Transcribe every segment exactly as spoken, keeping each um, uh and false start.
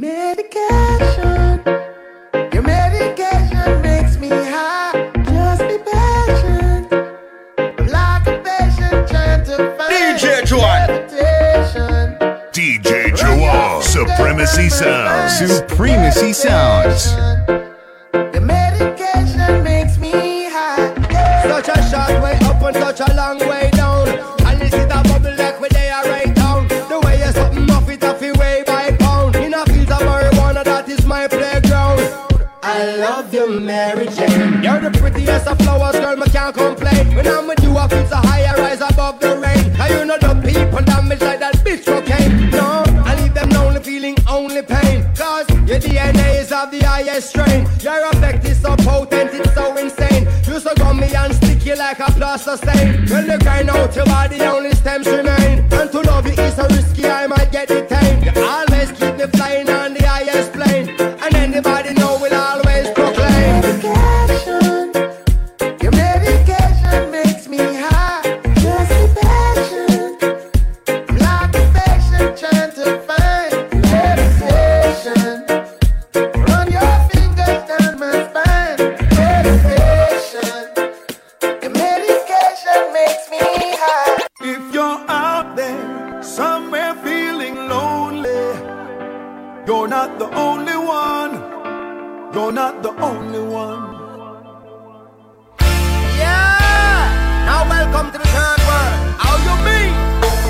Medication, your medication makes me high. Just be patient, I'm like a patient trying to find D J Juan. D J Juan, Supremacy Sounds, Supremacy Sounds. Your medication makes me high. Such a short way up and such a long way down. And this is a bubble like where they are right down. The way you're something off it off your way by pound. In a field of marijuana, that is my playground. I love your Mary Jane. You're the prettiest of flowers, girl, me can't complain. When I'm with you, I feel so high, I rise above the rain. Now you know the people damage like that bitch cocaine. No, I leave them lonely, feeling only pain. Cause your D N A is of the highest strain. Your effect is so potent, it's so insane. You so gummy and sticky like a plaster stain. When you grind out your body, only stems remain. And to love you is so risky, I might get detained. You always keep me flying on the highest plane. And anybody know will always proclaim. Medication, your medication makes me high. Just be patient, I'm like a patient trying to find meditation. Run your fingers down my spine. Meditation, your medication makes me high. If you're out there somewhere feeling lonely, you're not the only one. You're not the only one. Yeah! Now welcome to the third world. How you mean?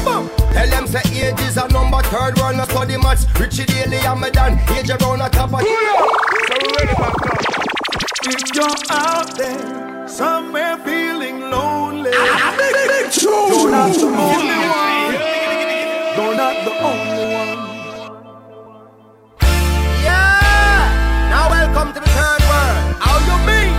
Boom. Tell them say age is a number, third world no study much. Richie Daly and me done, age around a top of. So we ready for club. If you're out there somewhere feeling lonely, you're not the only one. You're not the only one. Yeah! Now welcome to the third world. How you mean?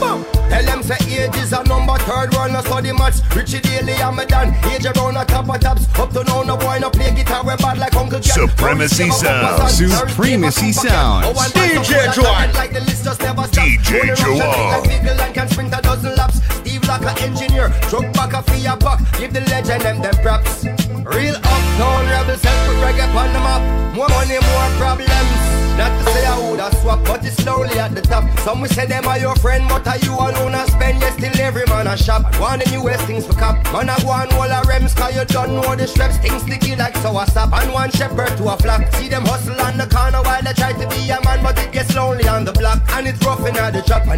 Boom. Tell them say age is a number, third world no study much. Richie Daly and me done, age around a top of tops. Up to now no boy no play guitar, we bad like Uncle Gat. Supremacy Sounds, Supremacy Sounds. D J Juan, D J Juan. Figel and can sprint a dozen laps. Steve like a engineer, truck back a fee a buck. Give the legend them them props. Real uptown rebels help to reggae on the map. More money, more problems. Not to say I would have swap, but it's slowly at the top. Some will say them are your friend, but are you alone a spend? Yes, still every man a shop. One of the newest things for cop. Man a go on all a rems, cause you don't know the straps. Things sticky like sour sap. And one shepherd to a flock. See them hustle on the corner while they try to be a man, but it gets lonely on the block. And it's rough in the trap. And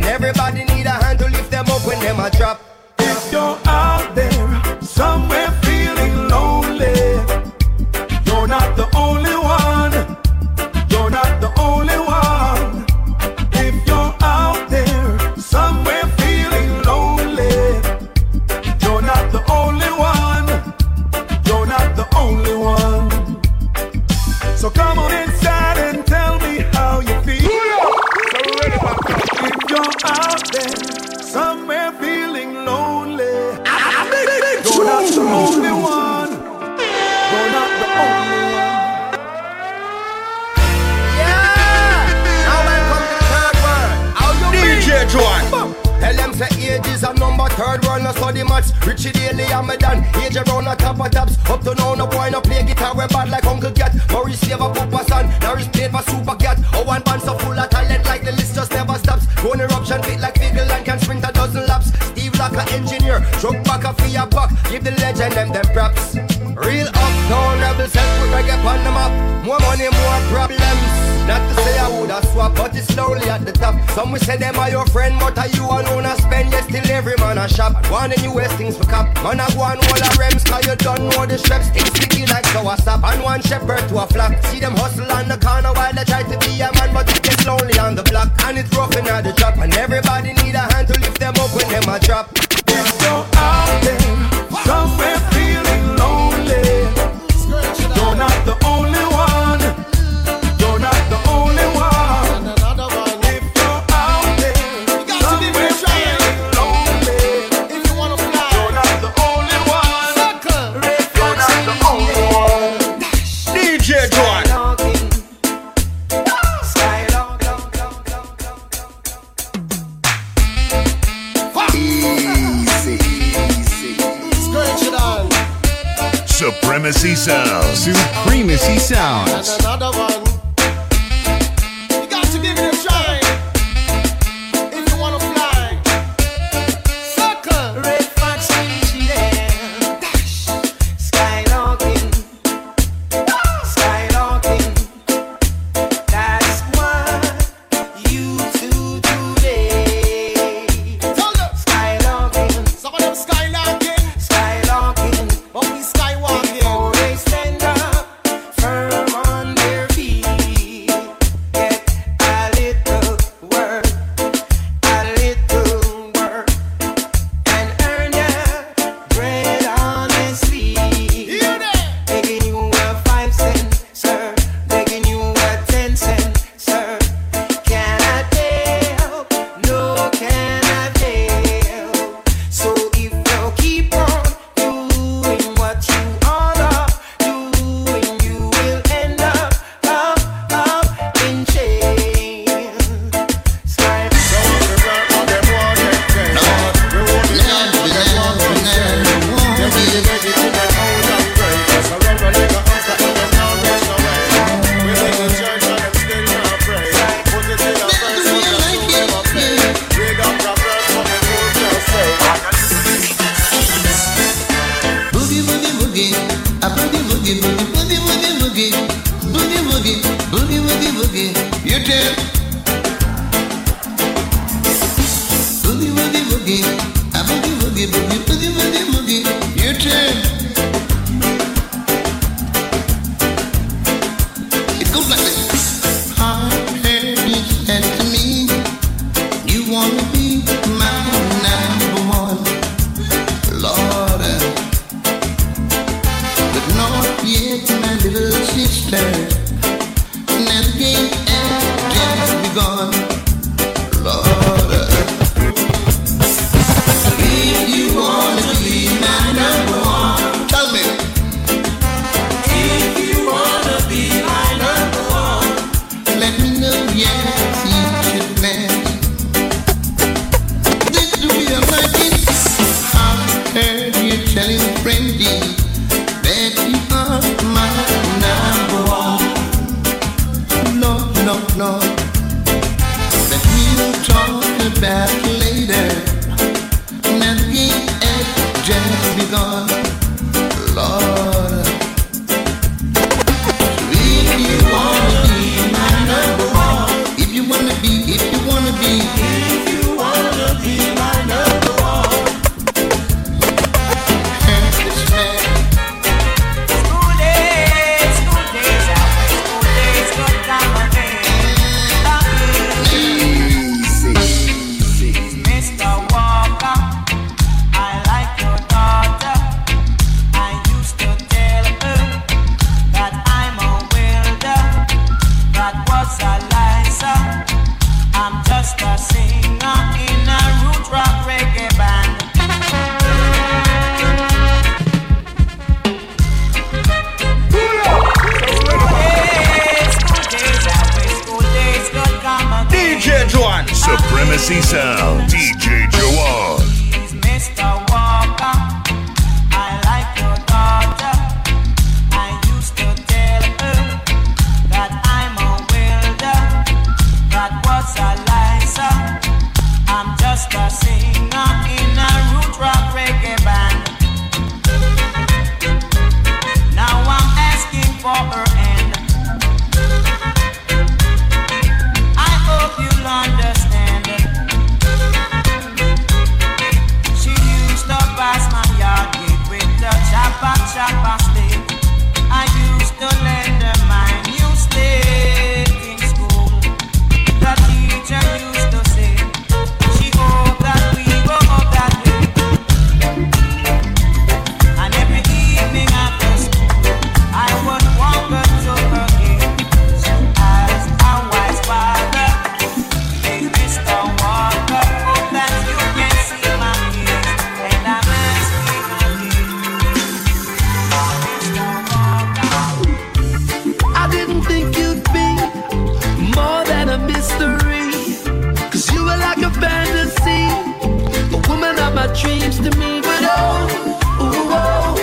everybody need a hand to lift them up when them a drop. If you're out there somewhere feeling lonely, you're not the only one. You're not the only one. If you're out there somewhere feeling lonely, you're not the only one. You're not the only one. So come on inside and tell me how you feel. If you're out there somewhere feeling lonely, you're not the only one. You're not the only one. Yeah! Now welcome to the third world. How you D J Juan. Tell them say age is a number, third world no study much. Richie Daly and me done, age around a top of tops. Up to now no boy no play guitar, we bad like Uncle Gat. Murray save a pop a son, now he's played for Super Cat. Oh, one band so full of talent like the list just never stops. Going eruption fit like Figel and can sprint a dozen laps. Steve like an engineer, truck back a fee a buck. Give the legend them them props. Real uptown rebels help put reggae on the map. More money, more problems. Not to say I would have swap, but it's slowly at the top. Some will say them are your friend, but are you on? Wanna spend, yes, till every man a shop. One of the newest things for cop. Man a go on all a rems, cause you don't know the straps. Things sticky like sour sap. And one shepherd to a flock. See them hustle on the corner while they try to be a man, but it gets lonely on the block. And it's rough in the job. And everybody need a hand to lift them up when them a drop. If you're out there somewhere feeling lonely, you're not the only one. You're not the only one. Supremacy Sounds, Supremacy Sounds. And another one. Supremacy Sounds, D J Juan. She's Mister Walker. I like your daughter. I used to tell her that I'm a welder. That was a lie, sir. I'm just a singer in a root rock reggae band. Now I'm asking for her hand. I hope you'll understand. Chapa stick. I used to lend her my new stick in school. The teacher used to say, she go that way, go that way. And every evening after school, I would walk her to her gate. As a wise father, hey Mister Walker, hope that you can see my kids, and I'm asking my kids. I didn't think you'd be more than a mystery, 'cause you were like a fantasy, a woman of my dreams to me. But oh, ooh, oh,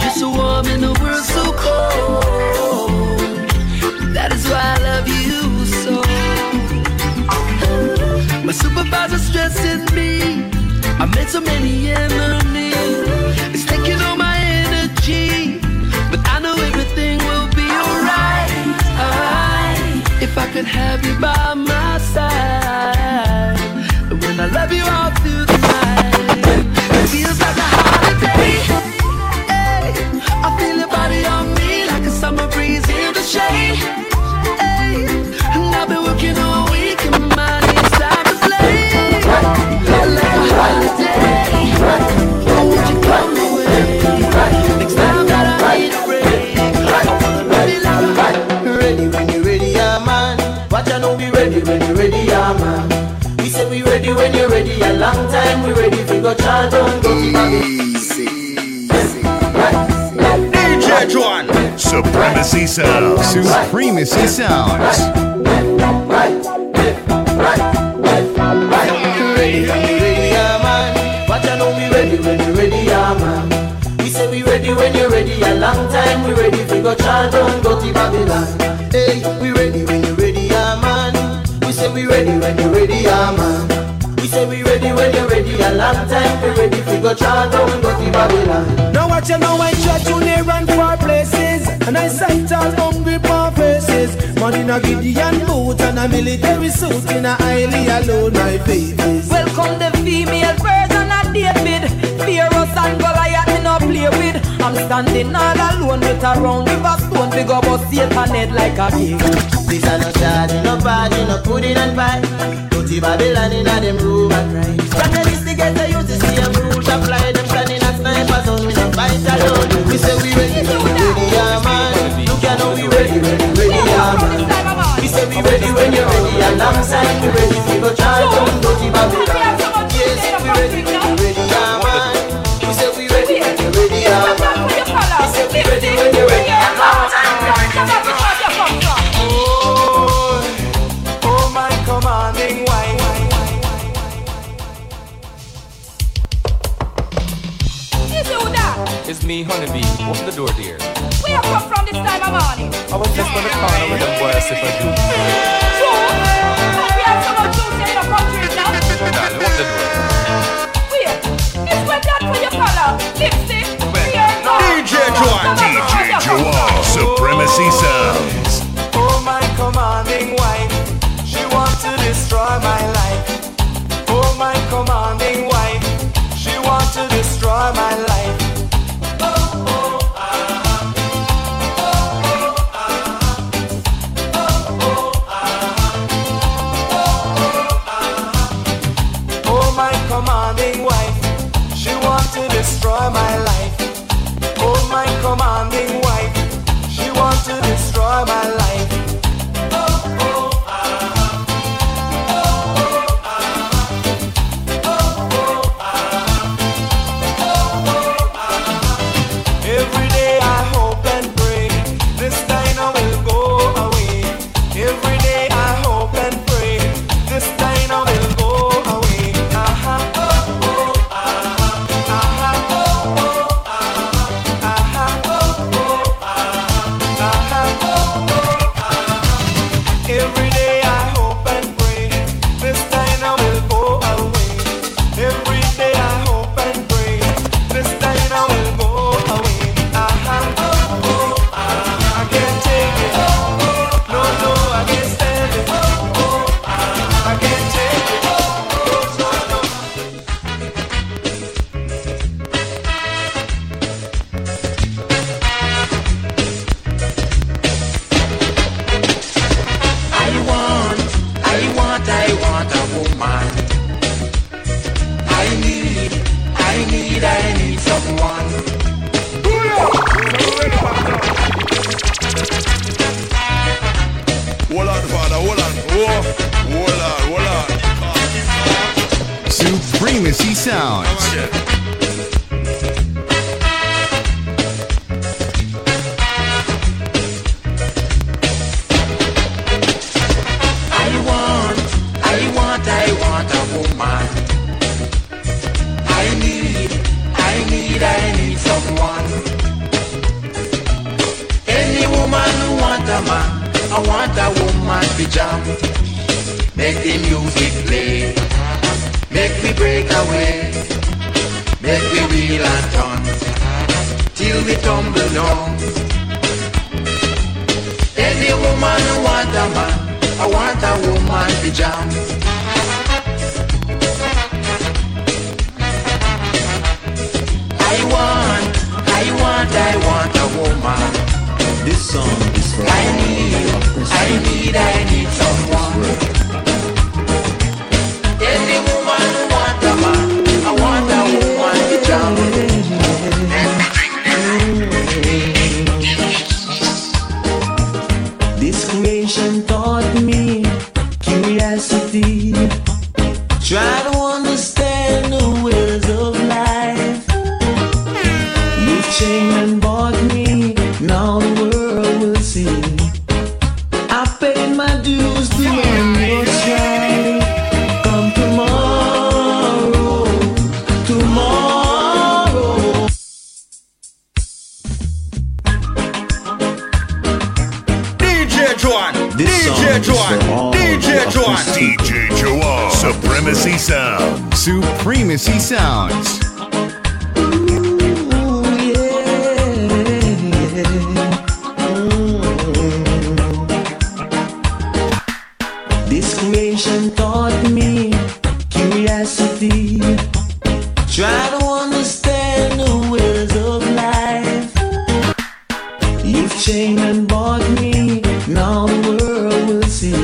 you're so warm in a world so cold. That is why I love you so. My supervisor's stressing me, I made so many enemies. It's taking all my energy, but I know everything will be alright, alright. If I could have you by my side, and when I love you all through the night, it feels like a holiday. Hey, I feel your body on me like a summer breeze in the shade. Hey, and I've been working all week and my name's time to play. Like a holiday. Why would you come away? Next time that I need a break. Ready when you're ready, yeah man. Watch I know we ready when you're ready, yeah man. We say we ready when you're ready. A long time we ready. We go charge on, go to Babylon. Right. D J Juan. Supremacy Sounds. Supremacy Sounds. Right, right, right. Ready when you're ready, yeah man. Watch I know we ready when you're ready, yeah man. We ready when you're ready, a long time we ready. We go charge on, go to Babylon. Hey, we ready when you're ready, ah man. We say we ready when you're ready, ah man. We say we ready when you're ready, a long time we ready. We go charge on, go to Babylon. Now watch you know I judge you near and far places, and I sight all hungry poor faces. Man in a Gideon boot and a military suit, in a highly alone my babies. Welcome the female version of David Fieros and Goliath. Play with. I'm standing all alone with a round with a stone. Big up a Satan head like a king. This pudding and pie. Dirty Babylon in a them room and cry. From the list they get to use the same route apply. Them planning a snipers on with a fight alone. We say we ready, ready, yeah man. Look at how we ready, ready, ready, yeah man. We say we ready when you're ready. Alongside we ready, we go charge on Dirty Babylon. Yes, we ready, ready, ready, yeah man. We say we ready, ready, ready, yeah man. We say we ready when you're ready. Alongside we ready. It's me, Honeybee. Open the door, dear. Where you come from this time of morning? I was just on the corner with them boys if I do. True? But we have so much juice in your country now. No, darling, open the door. Where? This went down for your color. Lipstick. Where? D J Juan. D J Juan. Supremacy Sounds. Oh, my commanding wife. She wants to destroy my life. Oh, my commanding wife. She wants to destroy my life. Destroy my life. Oh, my commanding wife. She wants to destroy my life. Oh, oh, ah. Oh, oh, ah. Oh, oh, ah. Oh, oh, ah. Every day I hope and pray this dino will go away. Every day I hope and pray this dino will go away. Aha. And bought me, now the world will see.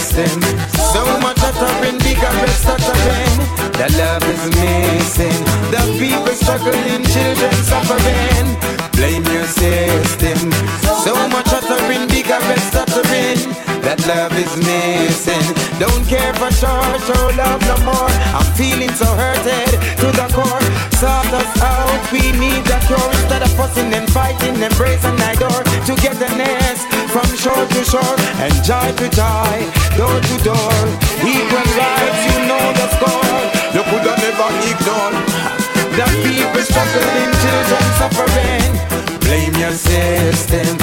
missing. So much uttering, bigger rest uttering. The love is missing. The people struggling, children suffering. Blame your system. So much uttering, bigger rest uttering. That love is missing. Don't care for charge or love no more. I'm feeling so hurted to the core. Sort us out, we need a cure. Instead of fussing and fighting, embrace and adore. Togetherness from shore to shore, and joy to joy, door to door. Equal rights, you know the score. You could have never ignored. The people struggling, children suffering. Blame your system.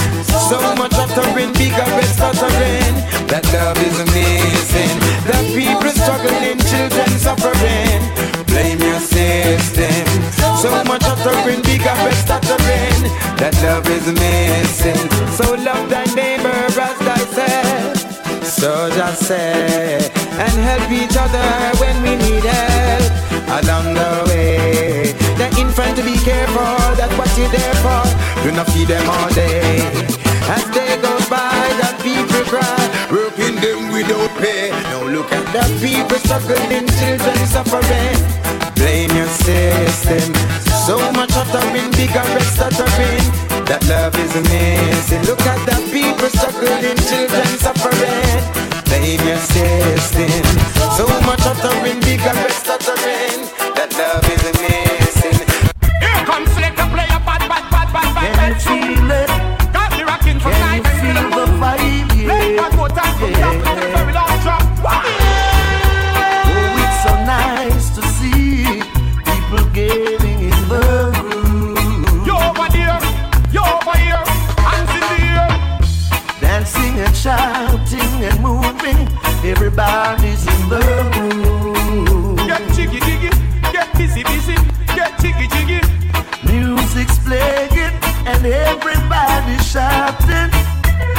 So much uttering, bigger rest uttering. That love is amazing. The people struggling, children suffering. Blame your system. So much uttering, bigger rest uttering. That love is missing. So love thy neighbor as thyself. So just say, and help each other when we need help. Along the way, the infant to be careful, that's what you're there for. Do not feed them all day. As they go by, the people cry, working them without pay. Now look at the people struggling, children suffering. Blame your system. So much uttering, bigger rest uttering. That love is amazing. Look at the people struggling, children suffering. Blame your system. So much uttering, bigger rest uttering. That love is amazing. Here comes select a player, bad, bad, bad, bad, bad. Can you feel it? Got me rocking from night and feel the vibe, yeah. Let it go down from top to the very last drop. Oh, it's so nice to see people get. And shouting and moving, everybody's in the room. Get jiggy jiggy, get busy busy, get jiggy jiggy. Music's playing and everybody's shouting.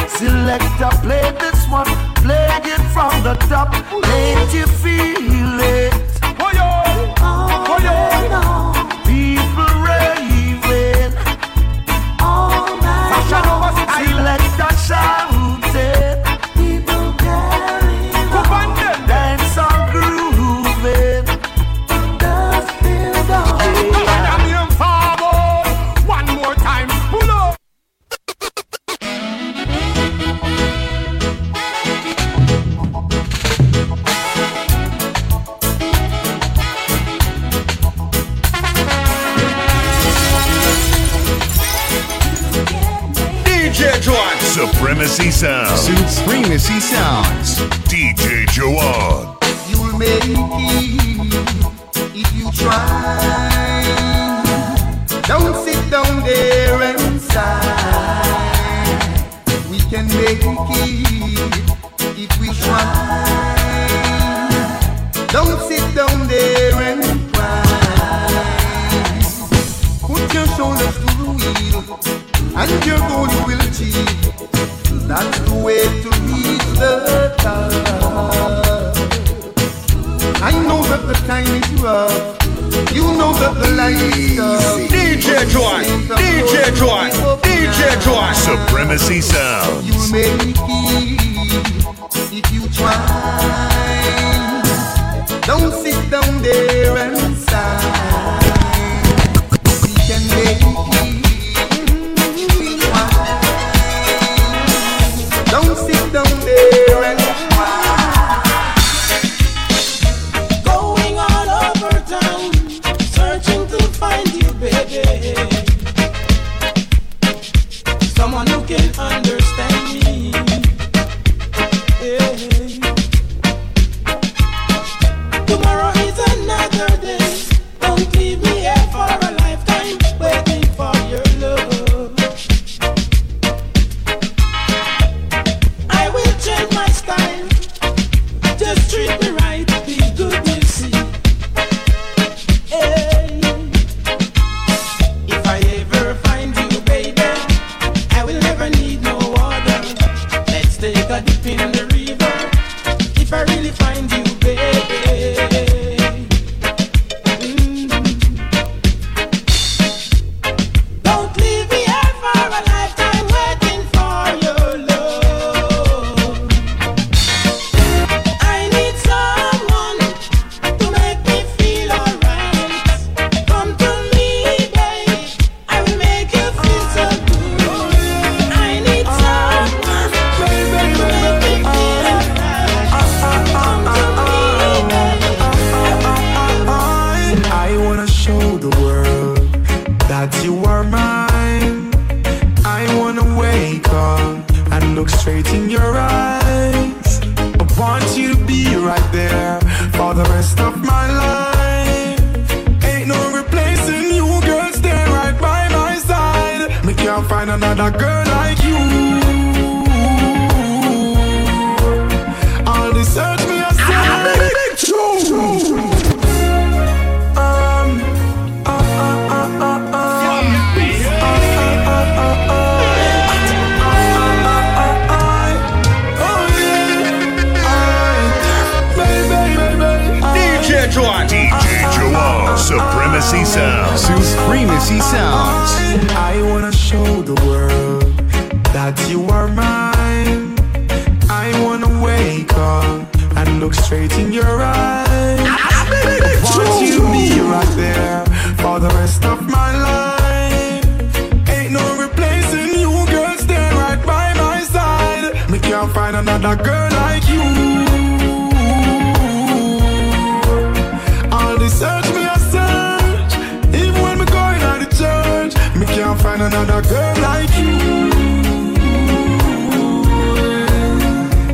Selector, play this one, play it from the top. Make you feel it. Oh yeah, oh yeah. People raving all night. Selector shout. Supremacy Sounds. Supremacy Sounds. D J Juan. You'll make it if you try. Don't sit down there and sigh. We can make it if we try. Don't sit down there and cry. Put your shoulders to the wheel. And your goal you will achieve. That's the way to reach the top. I know that the time is rough. You know that the line is tough. D J Juan, D J Juan, D J Juan. Supremacy Sounds. You make it if you try. Don't sit down there and sigh. We can make it. Someone who can understand me, yeah. a girl like you. All the search me a search. Um, ah, ah, ah, ah, Supremacy Sounds. Supremacy Sounds. I wanna show the world that you are mine. I wanna wake up and look straight in your eyes. I want you to be right there for the rest of my life. Ain't no replacing you, girl, stand right by my side. Me can't find another girl like you. All this search me. Can't find another girl like you.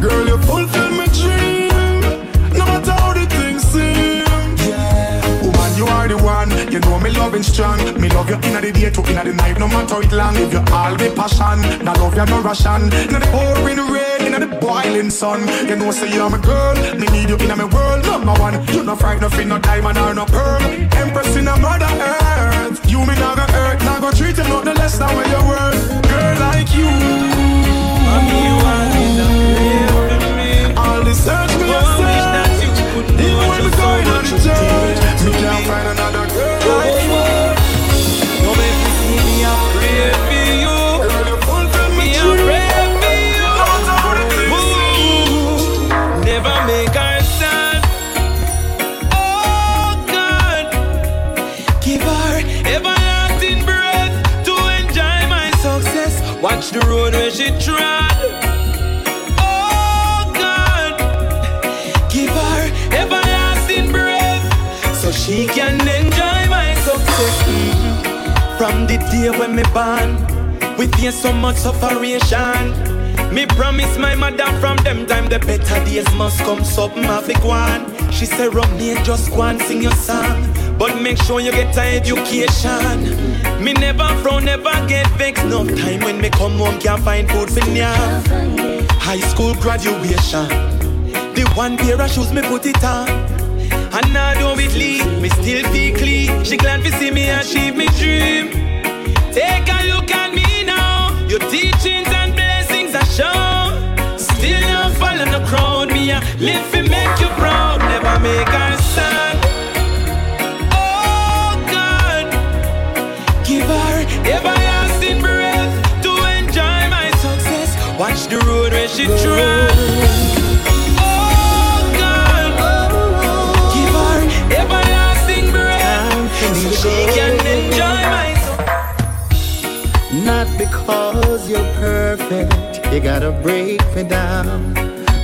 Girl, you fulfill my dream, no matter how the things seem. Yeah. Woman, you are the one. You know me loving strong. Me love you inna the day to inna the night, no matter it long. If you all be passion, that love you no ration. Inna the pouring rain, inna the boiling sun. You know say you're my girl. Me need you inna my world, number one. You no fright, no fin, no diamond or no pearl. Empress inna Mother Earth. You me naga hurt. Go treat him not the less than where you were. Girl like you, all this search me a search. Even when we going on the church, we can't find another girl like you. Don't make me see me, I pray for you. Girl, you fulfill me, I pray for you. Ooh, never make her sad. Oh God, give her ever. Watch the road where she trod. Oh God, give her everlasting breath so she can enjoy my success. Mm-hmm. From the day when me born, we fear so much separation. Me promise my mother from them time the better days must come. Something have big one. She said, Romney, just go and sing your song, but make sure you get an education. Me never frown, never get vexed. No time when me come home, can't find food for me. High school graduation, the one pair of shoes me put it on. And I do it lean, me still feel clean. She glad to see me achieve me dream. Take a look at me now. Your teachings and blessings are shown. Still not following the crowd. Me a live to make you proud. Never make her sad. Everlasting breath to enjoy my success. Watch the road where she trod. Oh God, give her everlasting breath so she can enjoy my success. Not because you're perfect, you gotta break me down.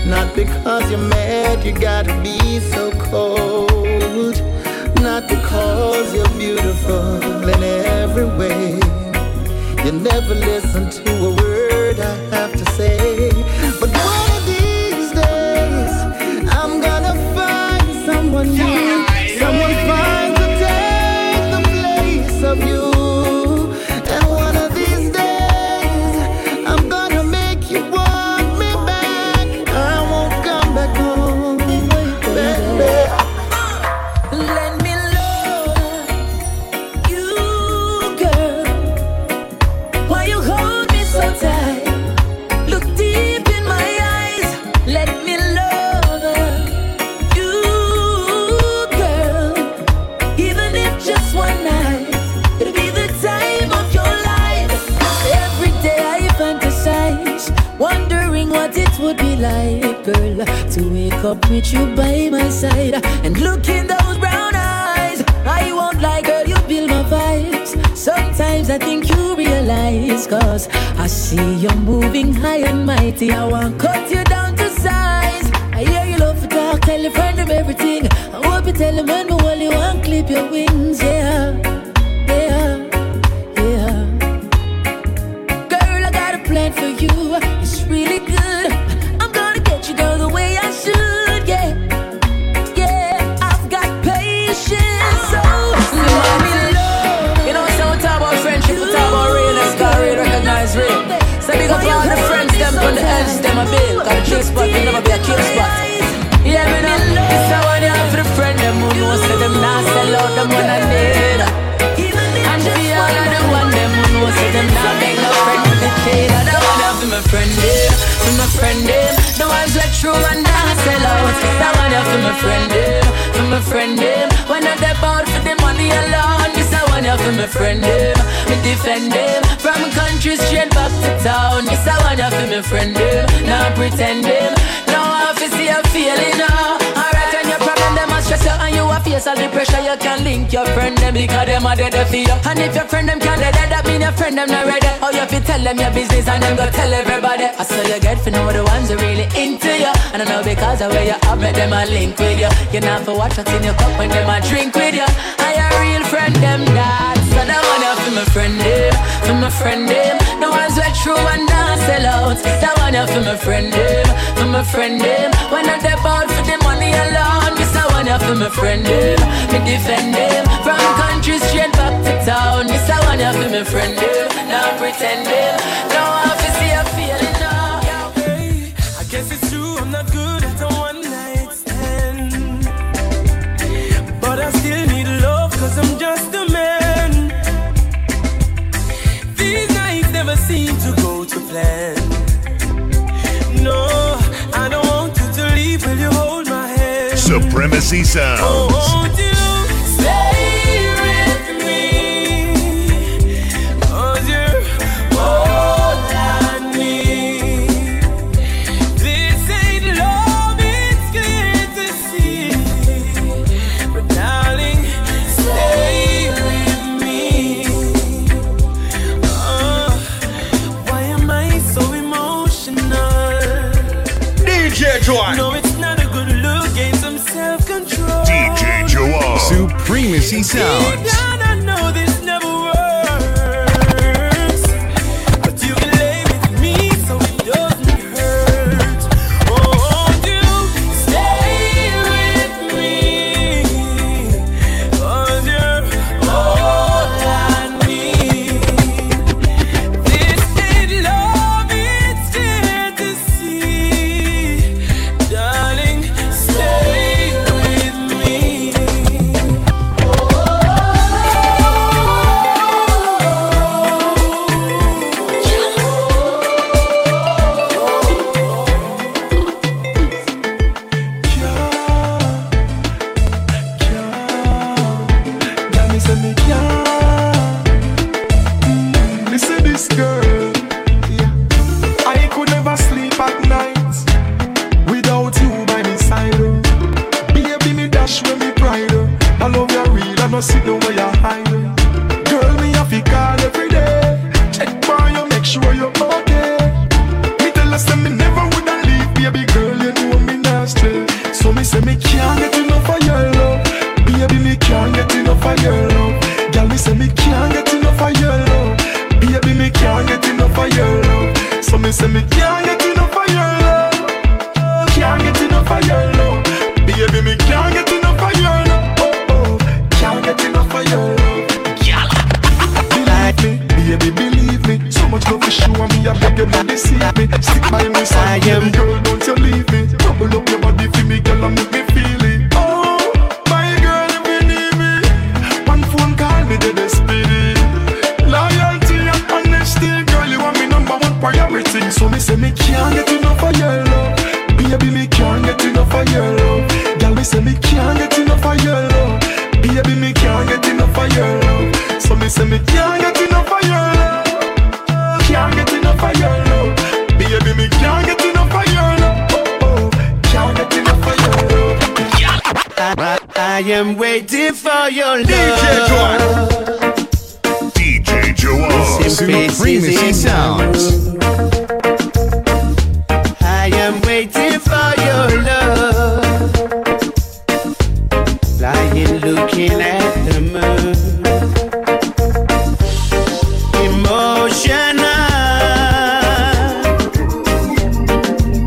Not because you're mad, you gotta be so cold. Not because you're beautiful in every way. You never listen to a word I have to say. But one of these days, I'm gonna find someone new. Someone finds to take the place of you. And one of these days, I'm gonna make you want me back. I won't come back home, baby. Let me like, girl, to wake up with you by my side and look in those brown eyes. I won't lie, girl, you build my vibes. Sometimes I think you realize, cause I see you moving high and mighty. I won't cut you down to size. I hear you love to talk, tell your friend of everything. I hope you tell him when we hold you and clip your wings, yeah, yeah, yeah. Girl, I got a plan for you, it's really good. Real. through and I sell out. That one here for my friend them, for my friend them. When I step out for the money alone, this a one here for my friend them, me defend them. From country straight back to town, this a one here for my friend them. Now pretend them, now I feel see a feeling now. Alright, when your problem them a stress you and you a face all the pressure, you can link your friend them because them a dead for you. And if your friend them can't dead, that mean your friend them not ready. Oh, you fi tell them your business and them go tell everybody. I saw you get for know the ones who really into you. And I know because of where you are, make them a link with you. You not for watch what's in your cup when them a drink with you. I a real friend them that. So that one here for my friend them, for my friend them. The ones who are true and don't sell out. That one here for my friend them, for my friend them. When I step out for the money alone, this a one here for my friend them, me defend them. From country straight back to town, this a one here for my friend them. Now pretend them, now I feel see a feeling now. Hey, I guess it's true, I'm not good at a one night stand, but I still need love, cause I'm just a man. These nights never seem to go to plan. No, I don't want you to leave, will you hold my hand? Supremacy Sounds. Oh, won't you stay? No, it's not a good look, gain some self-control. D J Juan, Supremacy Sounds. Deep down I know this never works, but you can lay with me so it doesn't hurt. Oh, won't you stay with me, cause you're all I need. This ain't love, it's clear to see. Darling, stay with me. Got me say me can't. Me say this girl, yeah. I could never sleep at night without you by my side, oh. Baby, me dash when me pride, oh. I love you real, I no see the way you hide, oh. Girl, me have to call every day, check for you, make sure you're okay. Me tell us that me never woulda leave, baby girl, you know me not stray. So me say me can't get enough of your love, baby, me can't get enough of your love. Girl, me say me can't get enough of your love, baby, me can't get enough of your love. So me say me can't get enough of your love. Can't get enough of your love, baby, me can't get enough of your love. Oh, oh, can't get enough of your love. Believe me, baby, believe me. So much love for sure, me I beg you not deceive me. Stick by me side, baby girl, don't you leave me. Double up your body for me, girl, and make me feel it. Oh, my girl, if you need me, one phone call me the speedy. Loyalty and honesty, girl, you are my number one priority. So me say me can't get enough of your love, baby, me can't get enough of your love. Girl, me say me can't get enough of your love, baby, me can't get enough of your love. So me say me can't get enough of your love, can't get enough of your love, baby, me can't get enough of your love. Oh, oh, can't get enough of your love. I, I am waiting for your love. D J Juan, Supremacy Sounds. I am waiting for your love. Lying looking at the moon. Emotional,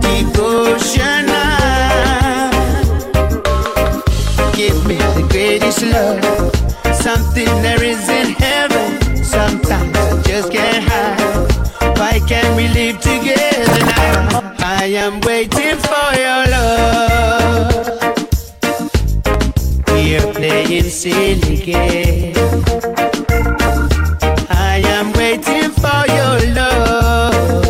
devotional. Give me the greatest love, something there is in heaven. Sometimes I just can't hide. Why can't we live together now? I am waiting for your love. We are playing silly games. I am waiting for your love.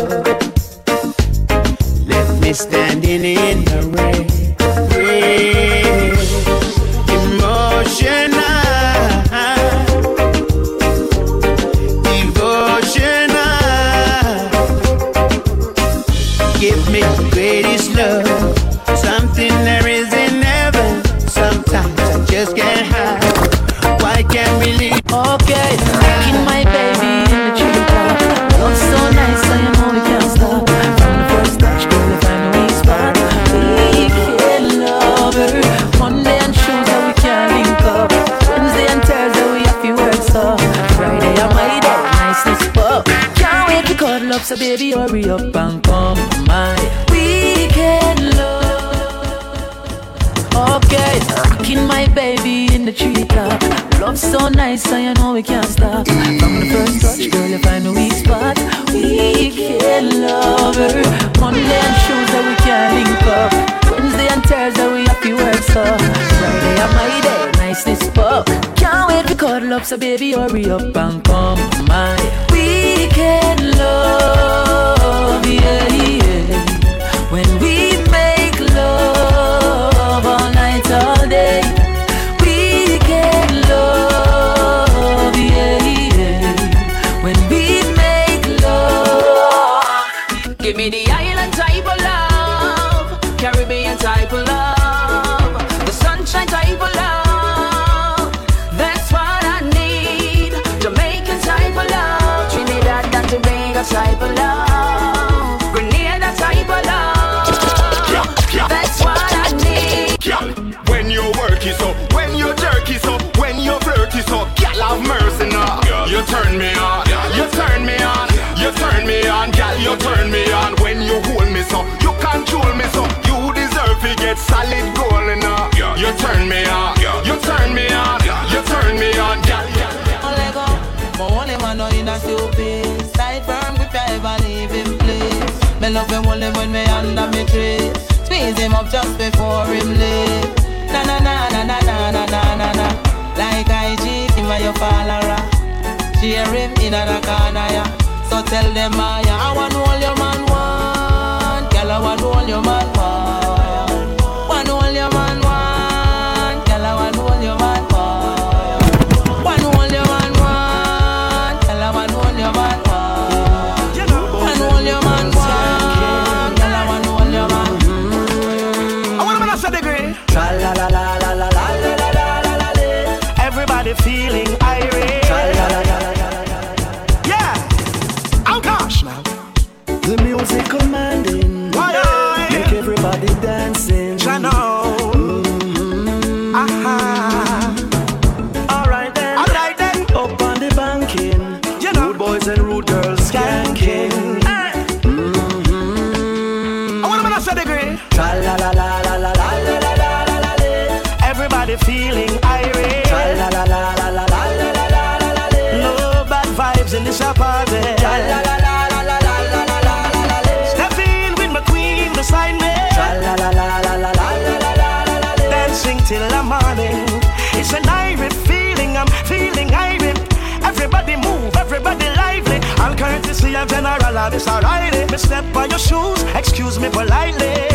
Left me standing in in the rain. So baby, hurry up and come my weekend love. Okay, rocking my baby in the treetop. Love so nice, so you know we can't stop. From the first touch, girl, you find a weak spot. Weekend lover. Monday and Tuesday we can link up. Wednesday and Thursday we have to work so. Friday and my day, nicely spoke. Can't wait to cuddle up, so baby, hurry up and come my weekend love, yeah, yeah. When we make love all night, all day. Weekend love, yeah, yeah. When we make love. Give me the island type of love, Caribbean type of love, the sunshine type of love. Type of love, Grenada type of love. That's what I need. Girl, when you work is up, when you jerk is up, when you flirt is up, girl have mercy now. You turn me on, you turn me on, you turn me on, girl, you turn me on. When you hold me so, you control me so, you deserve to get solid gold now. You turn me on, you turn me on, you turn me on, girl. My only man in a stupid. Firm grip, I ever leave him place. Me love him only when me under me tree. Squeeze him up just before him leave. Na na na na na na na na na. Like I cheat him a your follower. Share him in a corner ya. So tell them I I want all your man want. Girl I want all your man want. Want all your man want. Girl I want all your man want. Want all your man want. Girl I want all your man. Feeling irate. Yeah. Oh gosh now. The music commanding. Why I make everybody dancing. Channel. Mm-hmm. Aha. Alright then. Alright then. Up on the banking. You know. Rude boys and rude girls skanking. Hey. Mm-hmm. I want to make a set degree. Tra la la la la la la la la la. Everybody feeling irate. La la la la la la la la la la. No bad vibes in this apartment. La la la la la la la la la la. Step in with my queen beside me. La la la la la la la la la. Dancing till the morning. It's an irate feeling. I'm feeling irate. Everybody move, everybody lively. All courtesy of General Abyss O'Reilly. Me step on your shoes, excuse me politely.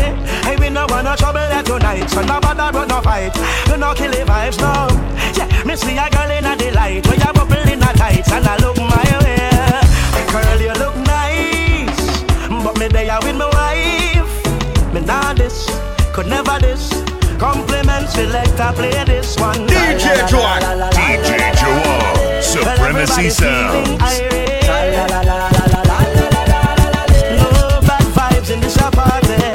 Hey, we no want no trouble here tonight. So no bother run no fight. We no kill the vibes, no. Yeah, me see a girl in a delight. We a bubble in a tights and I look my way. Girl, you look nice. But me there with my wife. Me nah this, could never this. Compliments select, I play this one. D J Juan, D J Juan, Supremacy Sounds. No bad vibes in this apartment.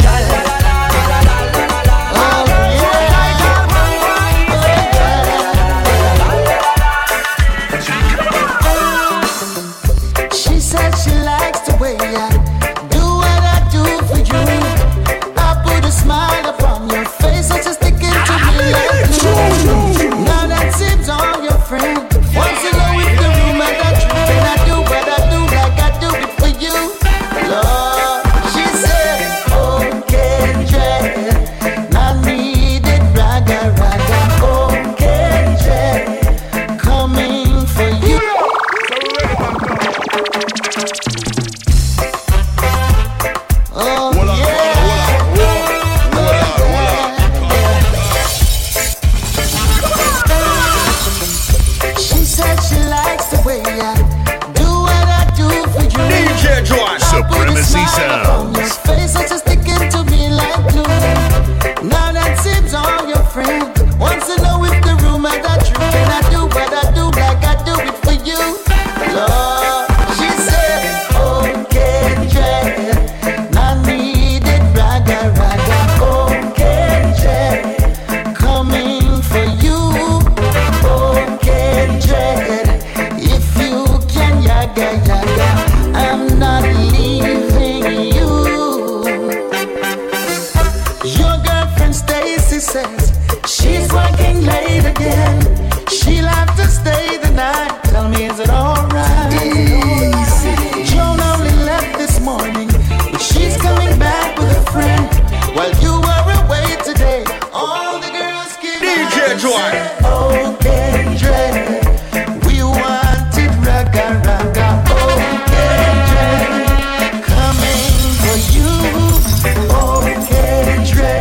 Once you know it's the rumor that you, and I do what I do like I Stacy says she's working late again. She'll have to stay the night. Tell me, is it alright? Easy. Joan only left this morning, but she's coming back with a friend. While you were away today, all the girls came D J Juan. Oh, Kendra, we wanted ragga ragga. Oh, Kendra, coming for you. Oh, Kendra.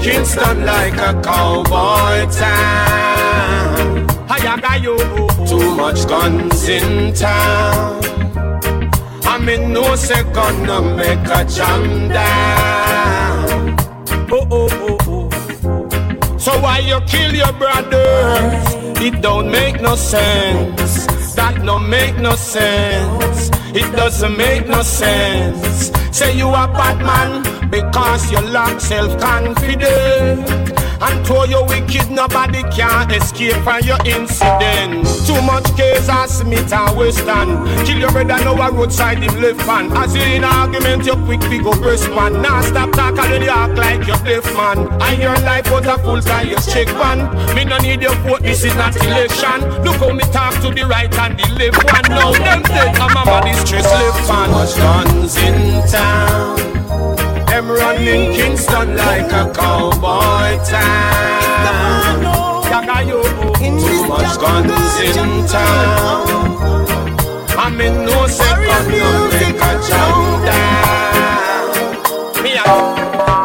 Kingston like a cowboy town. Yakayo. Too much guns in town. I'm in no second to make a jam down. Oh, oh, oh, oh. So why you kill your brothers? It don't make no sense. That don't make no sense. It doesn't make no sense. Say you a bad man because you lack self-confidence, and through your wicked nobody can escape from your incident. Too much case as Smith and Western. Kill your brother now a roadside him left hand. As you in argument you quickly go breast man. Now stop talk and you act like you're left man. And your life was a full time you check man. Me no need your vote, this is not election. Look how me talk to the right and the left one. Now them dead and mama distress left hand. Too much guns in town. I'm running Kingston like a cowboy town. Yakayo. Too much guns in town. I'm in no second, no make a jump down.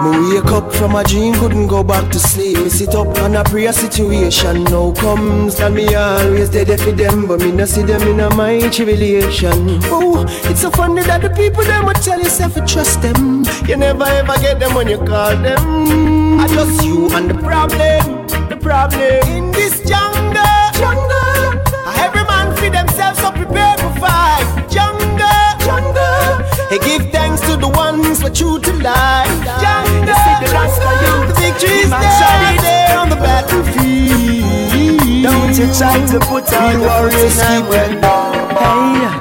Me wake up from a dream, couldn't go back to sleep. Me sit up and a prayer situation now comes. And me always dead for them, but me no see them in a my tribulation. Oh, it's so funny that the people them will tell yourself to trust them. You never ever get them when you call them. I just you and the problem, the problem in this jungle, jungle. Every man feed themselves, so prepare to fight. Jungle, jungle. Hey, give thanks to the ones who true to life. Jungle, they see the last of you. The victory's there, there on the battlefield. Don't you try to put out the warriors keep well down. Hey,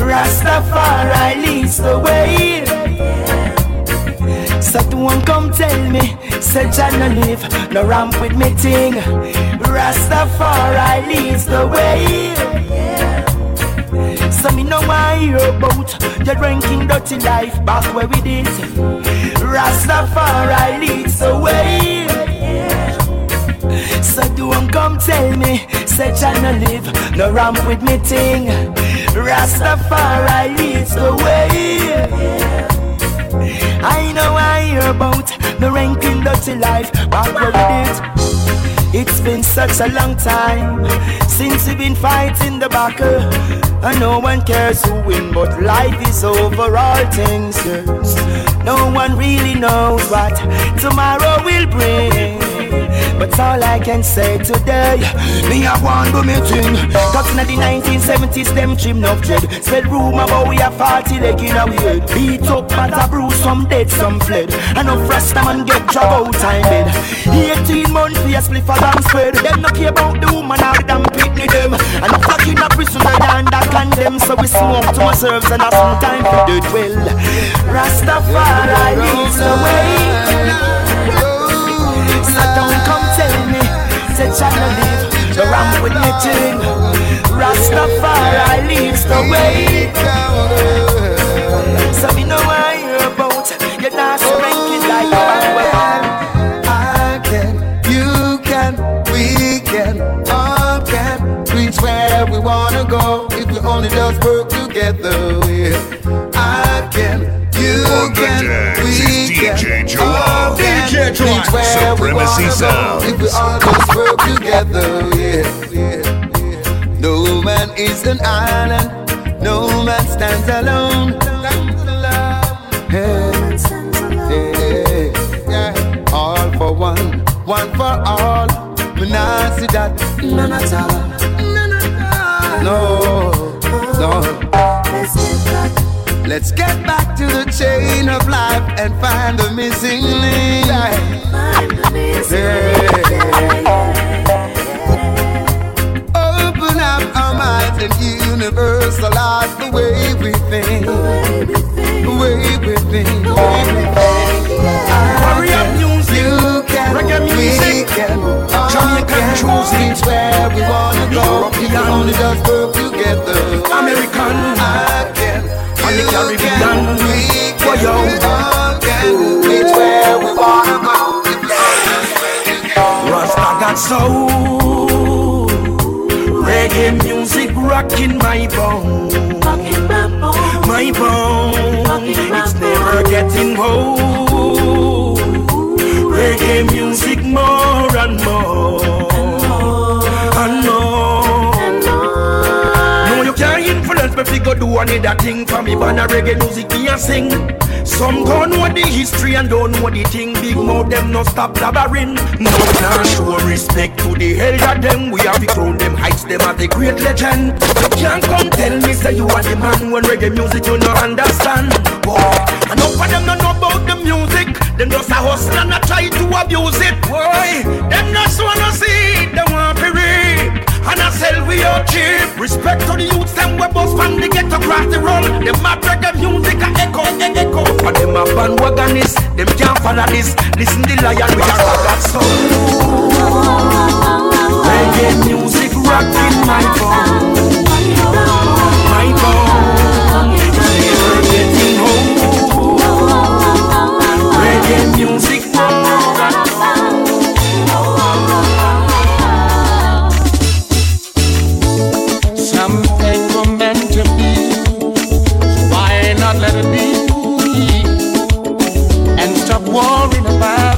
Rastafari leads the way. Satouan come tell me, said Jana live, no ramp with me ting. Rastafari leads the way. So me know I hear about your drinking dirty life back where we did. Rastafari leads the way. Satouan come tell me, said Jana live, no ramp with me ting. Rastafari leads the way. I know I hear about the ranking dirty life, but what it is. It's been such a long time since we've been fighting the battle, and no one cares who win, but life is over all things. Yes. No one really knows what tomorrow will bring, but all I can say today, me a want do me thing. Cause in the nineteen seventies, them trim of dread. Spread rumor about we a party leg in our head. Beat up, batter, bruise, some dead, some fled. And of Rasta man get drug out time bed. eighteen months, we a split for them spread. Them no care about the woman, all them picnic them. And a fuck in a prisoner and a condemn. So we smoke to ourselves and have some time for the dwell. Rastafari leads the way. Satouan come tell me, say China live, the ramp with me ting. Rastafari leads the way. So me know I hear about your dance ranking like Babylon. I can, you can, we can, all can reach where we wanna go if we only just work together. I can. You on the decks is D J Juan, D J Juan, Supremacy Sounds. If we all just work together, yeah, yeah, yeah. No man is an island, no man stands alone. Hey, yeah, yeah. All for one, one for all. We not see that none at all. No, no. Let's get back to the chain of life and find the missing link. Find the missing link. Yeah. Yeah. Open up our minds and universalize the way we think. The way we think. The way we think. The way we think. Hurry up, music. You can, reggae music. We can, Jamaican music. It's where we wanna go. We can only just work together. American. I can. You can, we can, yo. It's where we wanna go. Rasta got soul. Reggae music rocking my bone. My bone. It's never getting old. Reggae music more and more. And more. No, you can't influence me fi go do any that thing for me. But a reggae music me a sing. Some don't know the history and don't know the thing. Big mouth them no stop blabbering. No nah show respect to the elder them. We have to crown them, heights them as a great legend. You can't come tell me say you are the man when reggae music you no understand. Boy, enough of them no know about the music. Them just a hustle and a try to abuse it. Boy, them not wanna see it, them want to read. And I sell we your cheap. Respect to the youths and weapons from the ghetto across the road. The mad reggae music and echo, and echo. For them a bandwagonists, them can't follow this. Listen the lion with a ragged soul. Reggae music rocking my phone. My phone. It's never getting home. Reggae music. Let it be and stop war. in a bag.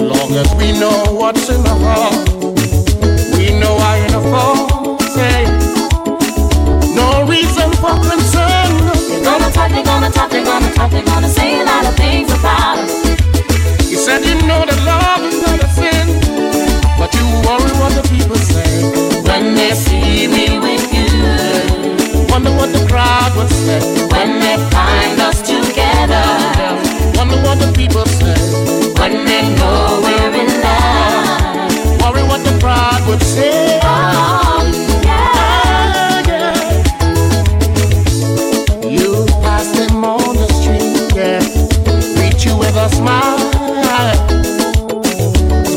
Long as we know what's in our heart, we know our inner form. Say, no reason for concern. They're gonna talk, they're gonna talk, they're gonna talk, they're gonna say a lot of things about us. You said you know that love is not a sin, but you worry what the people say when they see me with you. Wonder what the crowd will say when they find us together. Wonder what the people say when they know we're in love. Worry what the crowd will say. Oh, yeah, yeah. You pass them on the street, yeah. Greet you with a smile, as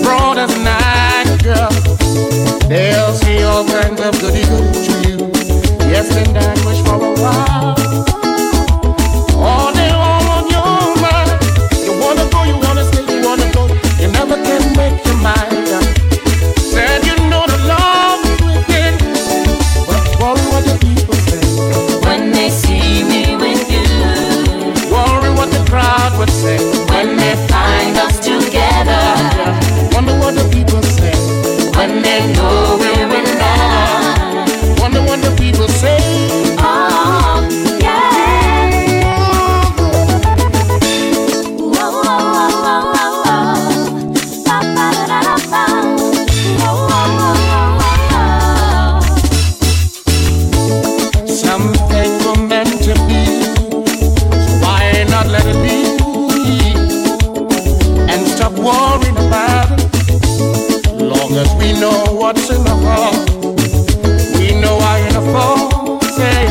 broad as night, girl. They'll say all kinds of goody good to you. Yes, and I wish for a while. All day long on your mind. You wanna go, you wanna stay, you wanna go. You never can make your mind up. Said you know the love is within, but worry what the people say when they see me with you. Worry what the crowd would say when they find us together. Wonder what the people say when they know we're in love. Wonder what the people say. Oh, yeah. Whoa, whoa, whoa, whoa, whoa. Ba, ba, da, da, ba. Whoa, whoa, whoa, whoa, whoa. Some things were meant to be, so why not let it be? And stop worrying about it. Long as we know what's in our heart, say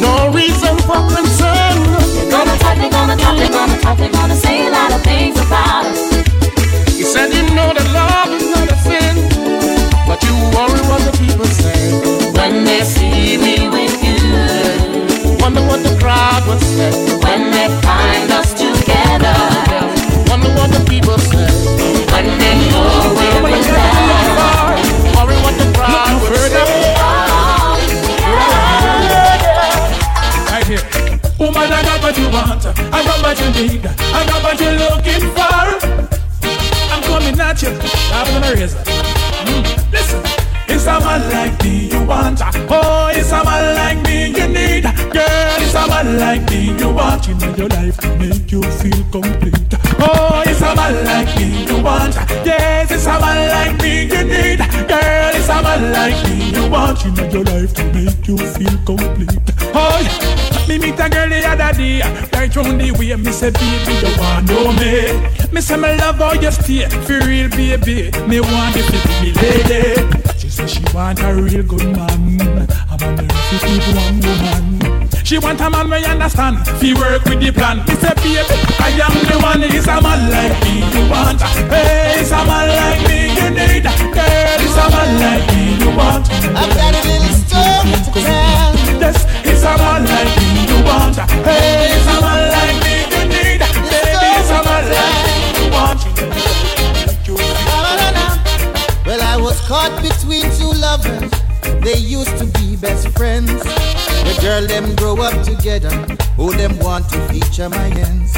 no reason for concern. They're gonna talk, they're gonna talk, they're gonna talk, they're gonna say a lot of things about us. You said you know that love is not a sin, but you worry what the people say when they see me with you. Wonder what the crowd will say when they find us together. Wonder what the people say when they know we're in love. Worry what the crowd will say. Woman, I got what you want, I got what you need, I got what you're looking for. I'm coming at you, I'm gonna raise it. Mm. Listen, it's a man like me you want. Oh, it's a man like me you need. Girl, it's a man like me you want. You know your life to make you feel complete. Oh, it's a man like me you want. Yes, it's a man like me you need. Girl, it's a man like me you want. You know your life to make you feel complete. Oh, yeah. Me meet a girl the other day, right round the way. Me say, baby, you want know me. Me say, me love how you stay, for real, baby. Me want it to be me lady. She say she want a real good man, a man that will keep one woman. She want a man we understand, fi work with the plan. Me say, baby, I am the one. It's a man like me you want. Hey, it's a man like me you need. Girl, it's a man like me you want. I've got a little story to tell. Yes, it's a man like me. Want. Hey, it's a man like me you need. Baby, it's a man like me you want. Well, I was caught between two lovers. They used to be best friends. The girl them grow up together. Oh, them want to feature my hands.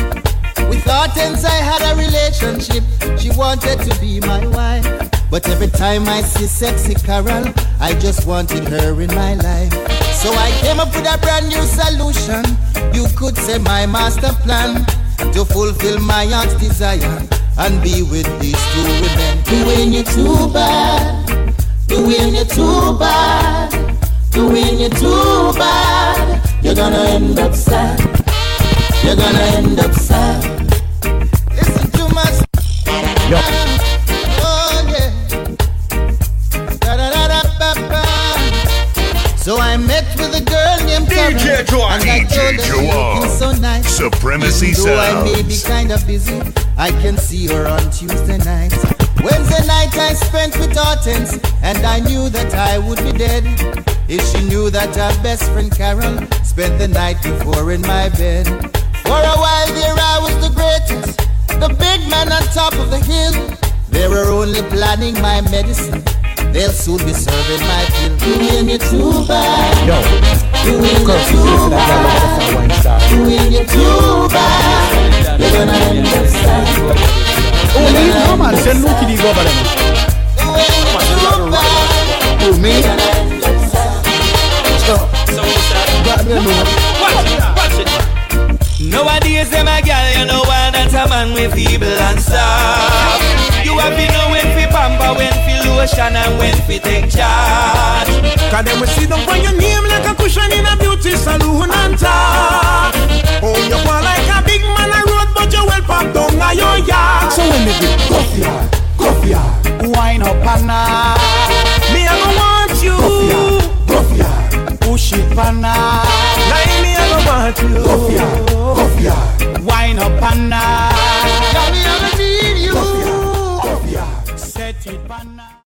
We thought since I had a relationship, she wanted to be my wife. But every time I see sexy Carol, I just wanted her in my life. So I came up with a brand new solution. You could say my master plan to fulfill my heart's desire and be with these two women. Doing you too bad, doing you too bad, doing you too bad. You're gonna end up sad, you're gonna end up sad. Listen to my song. Yep. So I met with a girl named Karen, D J Juan, and I told her she looking so nice. Supremacy Sounds. Though I may be kind of busy, I can see her on Tuesday nights. Wednesday night I spent with Hortense, and I knew that I would be dead if she knew that our best friend Carol spent the night before in my bed. For a while there I was the greatest, the big man on top of the hill. They were only planning my medicine. They'll soon be serving my field. Doing you too bad. Yo, doing you too bad. You in your Cuba, you're gonna understand. Oh, me, come on, send me to the government. Come on, send me to the government. Oh, me? Stop. Grab your nose. Watch it, watch it. Nowadays, them a girl, you know why that a man with feeble and stuff. You have been knowing fi pamper, when fi lotion and when fi take charge. Cause them we sit down for your name like a cushion in a beauty saloon and talk. Oh, you fall like a big man a road, but you well pop down a your yard. So when me do coffee yard, coffee yard, wine up and now. Me I don't want you. Coffee yard, coffee yard, push it for now.